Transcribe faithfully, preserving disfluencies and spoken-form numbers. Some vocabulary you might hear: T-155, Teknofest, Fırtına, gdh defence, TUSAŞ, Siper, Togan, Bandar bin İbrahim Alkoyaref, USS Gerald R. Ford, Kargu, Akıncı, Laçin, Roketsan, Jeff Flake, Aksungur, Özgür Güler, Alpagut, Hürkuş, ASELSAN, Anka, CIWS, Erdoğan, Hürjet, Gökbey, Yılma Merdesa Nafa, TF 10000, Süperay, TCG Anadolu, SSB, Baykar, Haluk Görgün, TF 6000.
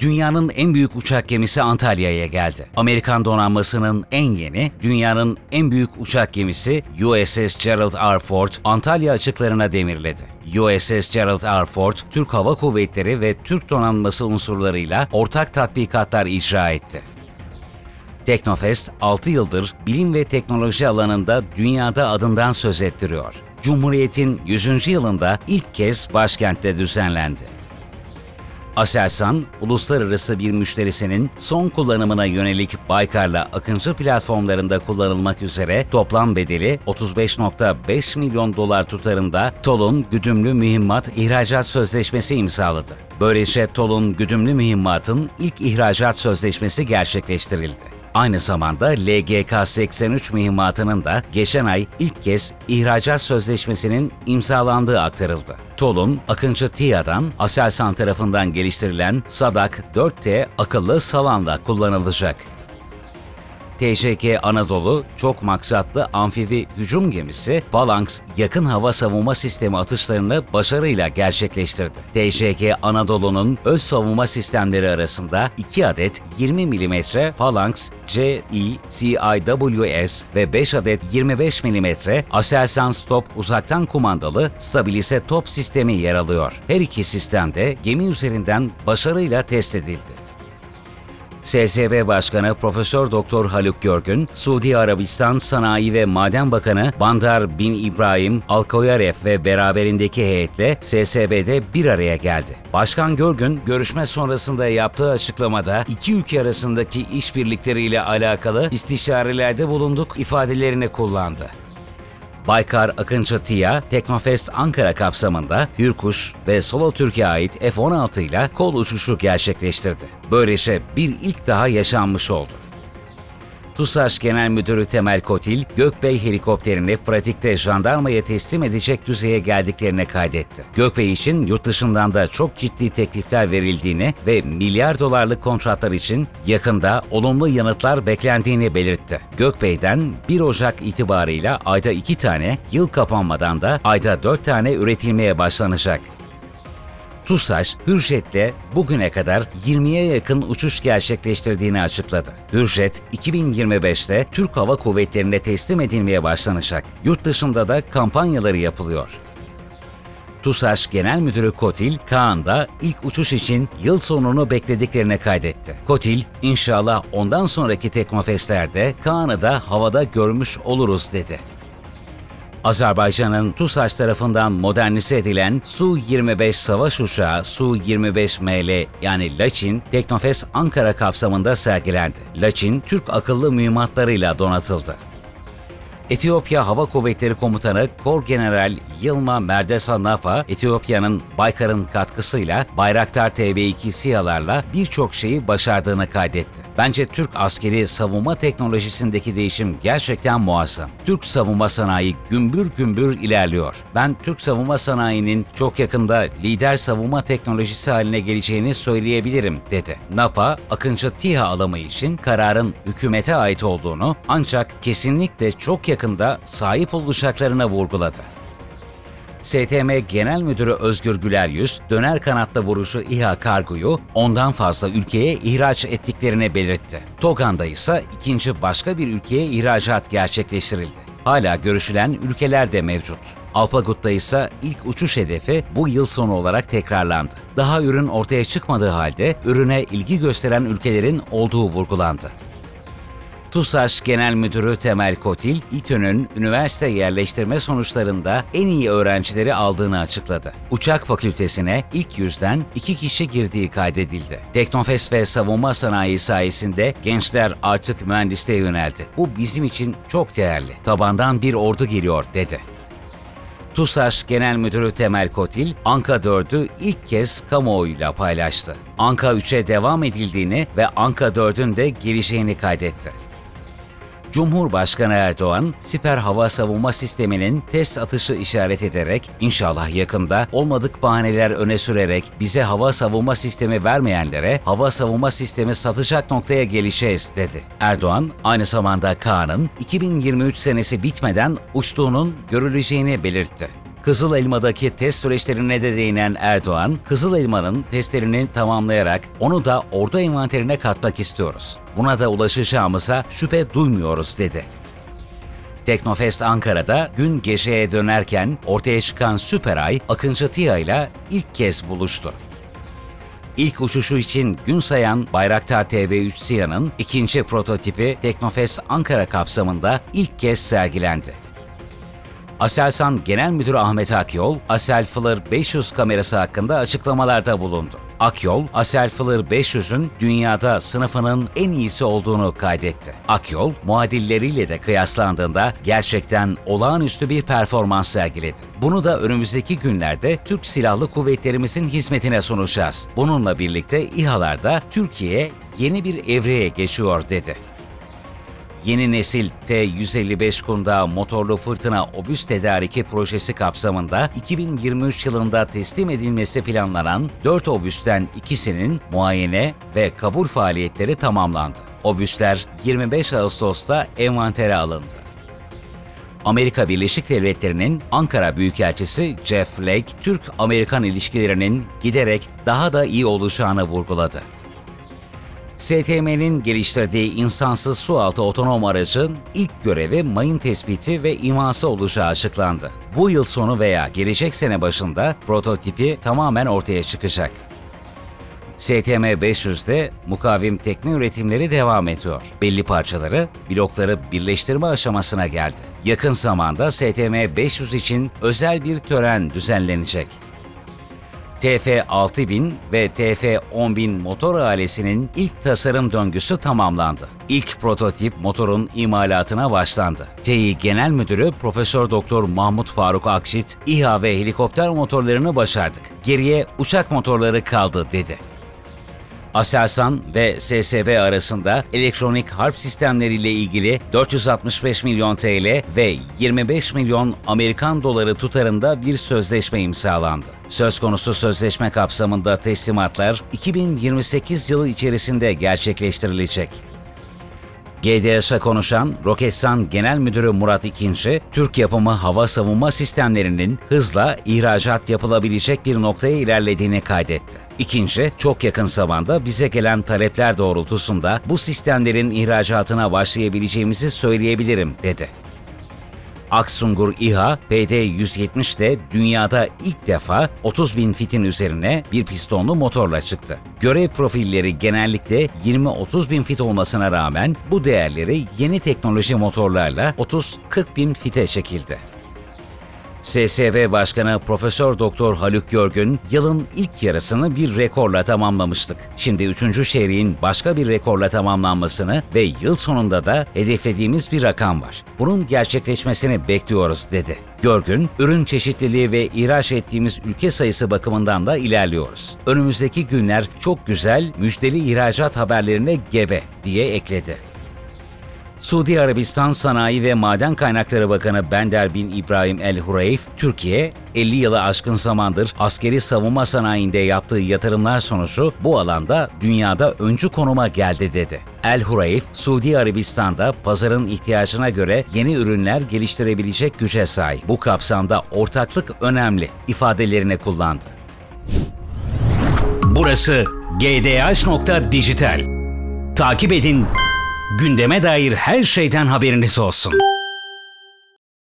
dünyanın en büyük uçak gemisi Antalya'ya geldi. Amerikan donanmasının en yeni, dünyanın en büyük uçak gemisi U S S Gerald R. Ford, Antalya açıklarına demirledi. U S S Gerald R. Ford, Türk Hava Kuvvetleri ve Türk donanması unsurlarıyla ortak tatbikatlar icra etti. Teknofest, altı yıldır bilim ve teknoloji alanında dünyada adından söz ettiriyor. Cumhuriyet'in yüzüncü yılında ilk kez başkentte düzenlendi. ASELSAN, uluslararası bir müşterisinin son kullanımına yönelik Baykar'la Akıncı platformlarında kullanılmak üzere toplam bedeli otuz beş nokta beş milyon dolar tutarında TOL'un güdümlü mühimmat ihracat sözleşmesi imzaladı. Böylece TOL'un güdümlü mühimmatın ilk ihracat sözleşmesi gerçekleştirildi. Aynı zamanda L G K seksen üç mühimmatının da geçen ay ilk kez ihracat sözleşmesinin imzalandığı aktarıldı. TOL'un Akıncı TİA'dan ASELSAN tarafından geliştirilen SADAK dört T akıllı salanla kullanılacak. T C G Anadolu çok maksatlı amfibi hücum gemisi Phalanx yakın hava savunma sistemi atışlarını başarıyla gerçekleştirdi. T C G Anadolu'nun öz savunma sistemleri arasında iki adet yirmi milimetre Phalanx C I W S ve beş adet yirmi beş milimetre ASELSAN Stop uzaktan kumandalı stabilize top sistemi yer alıyor. Her iki sistem de gemi üzerinden başarıyla test edildi. S S B Başkanı Profesör Doktor Haluk Görgün, Suudi Arabistan Sanayi ve Maden Bakanı Bandar bin İbrahim Alkoyaref ve beraberindeki heyetle S S B'de bir araya geldi. Başkan Görgün, görüşme sonrasında yaptığı açıklamada iki ülke arasındaki işbirlikleriyle alakalı istişarelerde bulunduk ifadelerini kullandı. Baykar Akıncı TİA, Teknofest Ankara kapsamında Hürkuş ve Solo Türkiye'ye ait F on altı ile kol uçuşu gerçekleştirdi. Böylece bir ilk daha yaşanmış oldu. TUSAŞ Genel Müdürü Temel Kotil, Gökbey helikopterini pratikte jandarmaya teslim edecek düzeye geldiklerini kaydetti. Gökbey için yurt dışından da çok ciddi teklifler verildiğini ve milyar dolarlık kontratlar için yakında olumlu yanıtlar beklendiğini belirtti. Gökbey'den bir Ocak itibarıyla ayda iki tane, yıl kapanmadan da ayda dört tane üretilmeye başlanacak. TUSAŞ, Hürjet'le bugüne kadar yirmiye yakın uçuş gerçekleştirdiğini açıkladı. Hürjet, iki bin yirmi beşte Türk Hava Kuvvetleri'ne teslim edilmeye başlanacak. Yurt dışında da kampanyaları yapılıyor. TUSAŞ Genel Müdürü Kotil, Kaan da ilk uçuş için yıl sonunu beklediklerine kaydetti. Kotil, inşallah ondan sonraki Teknofest'lerde Kaan'ı da havada görmüş oluruz dedi. Azerbaycan'ın TUSAŞ tarafından modernize edilen Su yirmi beş savaş uçağı Su yirmi beş M L yani Laçin, Teknofest Ankara kapsamında sergilendi. Laçin, Türk akıllı mühimmatlarıyla donatıldı. Etiyopya Hava Kuvvetleri Komutanı Kor General Yılma Merdesa Nafa, Etiyopya'nın Baykar'ın katkısıyla Bayraktar T B iki SİHA'larla birçok şeyi başardığını kaydetti. Bence Türk askeri savunma teknolojisindeki değişim gerçekten muazzam. Türk savunma sanayi gümbür gümbür ilerliyor. Ben Türk savunma sanayinin çok yakında lider savunma teknolojisi haline geleceğini söyleyebilirim dedi. Nafa, Akıncı TİHA alımı için kararın hükümete ait olduğunu ancak kesinlikle çok yakın yakında sahip olacaklarına vurguladı. S T M Genel Müdürü Özgür Güler yüz, döner kanatlı vuruşu İHA Kargu'yu ondan fazla ülkeye ihraç ettiklerini belirtti. Togan'da ise ikinci başka bir ülkeye ihracat gerçekleştirildi. Hala görüşülen ülkeler de mevcut. Alpagut'ta ise ilk uçuş hedefi bu yıl sonu olarak tekrarlandı. Daha ürün ortaya çıkmadığı halde ürüne ilgi gösteren ülkelerin olduğu vurgulandı. TUSAŞ Genel Müdürü Temel Kotil, İTÜ'nün üniversite yerleştirme sonuçlarında en iyi öğrencileri aldığını açıkladı. Uçak fakültesine ilk yüzden iki kişi girdiği kaydedildi. Teknofest ve savunma sanayi sayesinde gençler artık mühendisliğe yöneldi. Bu bizim için çok değerli. Tabandan bir ordu geliyor dedi. TUSAŞ Genel Müdürü Temel Kotil, Anka dördü ilk kez kamuoyuyla paylaştı. Anka üçe devam edildiğini ve Anka dördün de gelişeceğini kaydetti. Cumhurbaşkanı Erdoğan, Siper Hava Savunma Sistemi'nin test atışı işaret ederek, inşallah yakında olmadık bahaneler öne sürerek bize hava savunma sistemi vermeyenlere hava savunma sistemi satacak noktaya geleceğiz dedi. Erdoğan, aynı zamanda Kaan'ın iki bin yirmi üç senesi bitmeden uçtuğunun görüleceğini belirtti. Kızıl Elma'daki test süreçlerine de değinen Erdoğan, Kızıl Elma'nın testlerini tamamlayarak onu da ordu envanterine katmak istiyoruz. Buna da ulaşacağımıza şüphe duymuyoruz dedi. Teknofest Ankara'da gün geceye dönerken ortaya çıkan Süperay, Akıncı TİA ile ilk kez buluştu. İlk uçuşu için gün sayan Bayraktar T B üç SİA'nın ikinci prototipi Teknofest Ankara kapsamında ilk kez sergilendi. ASELSAN Genel Müdürü Ahmet Akyol, ASELFLIR beş yüz kamerası hakkında açıklamalarda bulundu. Akyol, ASELFLIR beş yüz'ün dünyada sınıfının en iyisi olduğunu kaydetti. Akyol, muadilleriyle de kıyaslandığında gerçekten olağanüstü bir performans sergiledi. Bunu da önümüzdeki günlerde Türk Silahlı Kuvvetlerimizin hizmetine sunacağız. Bununla birlikte İHA'larda Türkiye yeni bir evreye geçiyor dedi. Yeni nesil T yüz elli beş Kunda motorlu fırtına obüs tedariki projesi kapsamında iki bin yirmi üç yılında teslim edilmesi planlanan dört obüsten ikisinin muayene ve kabul faaliyetleri tamamlandı. Obüsler yirmi beş Ağustos'ta envantere alındı. Amerika Birleşik Devletleri'nin Ankara Büyükelçisi Jeff Flake, Türk-Amerikan ilişkilerinin giderek daha da iyi olacağını vurguladı. S T M'nin geliştirdiği insansız sualtı otonom aracın ilk görevi mayın tespiti ve iması olacağı açıklandı. Bu yıl sonu veya gelecek sene başında prototipi tamamen ortaya çıkacak. S T M beş yüz'de mukavim tekne üretimleri devam ediyor. Belli parçaları, blokları birleştirme aşamasına geldi. Yakın zamanda S T M beş yüz için özel bir tören düzenlenecek. T F altı bin ve T F on bin motor ailesinin ilk tasarım döngüsü tamamlandı. İlk prototip motorun imalatına başlandı. T İ Genel Müdürü Profesör Doktor Mahmut Faruk Akşit, İHA ve helikopter motorlarını başardık. Geriye uçak motorları kaldı dedi. ASELSAN ve S S B arasında elektronik harp sistemleriyle ilgili dört yüz altmış beş milyon T L ve yirmi beş milyon Amerikan doları tutarında bir sözleşme imzalandı. Söz konusu sözleşme kapsamında teslimatlar iki bin yirmi sekiz yılı içerisinde gerçekleştirilecek. G D S'e konuşan Roketsan Genel Müdürü Murat İkinci, Türk yapımı hava savunma sistemlerinin hızla ihracat yapılabilecek bir noktaya ilerlediğini kaydetti. İkinci, çok yakın zamanda bize gelen talepler doğrultusunda bu sistemlerin ihracatına başlayabileceğimizi söyleyebilirim dedi. Aksungur İHA, P D yüz yetmiş'de dünyada ilk defa otuz bin fitin üzerine bir pistonlu motorla çıktı. Görev profilleri genellikle yirmi otuz bin fit olmasına rağmen bu değerleri yeni teknoloji motorlarla otuz kırk bin fite çekildi. S S B Başkanı Profesör Doktor Haluk Görgün, yılın ilk yarısını bir rekorla tamamlamıştık. Şimdi üçüncü çeyreğin başka bir rekorla tamamlanmasını ve yıl sonunda da hedeflediğimiz bir rakam var. Bunun gerçekleşmesini bekliyoruz dedi. Görgün, ürün çeşitliliği ve ihraç ettiğimiz ülke sayısı bakımından da ilerliyoruz. Önümüzdeki günler çok güzel, müjdeli ihracat haberlerine gebe diye ekledi. Suudi Arabistan Sanayi ve Maden Kaynakları Bakanı Bandar bin İbrahim Alkoyaref, Türkiye, elli yılı aşkın zamandır askeri savunma sanayinde yaptığı yatırımlar sonucu bu alanda dünyada öncü konuma geldi dedi. Alkoyaref, Suudi Arabistan'da pazarın ihtiyacına göre yeni ürünler geliştirebilecek güce sahip. Bu kapsamda ortaklık önemli ifadelerini kullandı. Burası G D H nokta dijital. Takip edin. Gündeme dair her şeyden haberiniz olsun.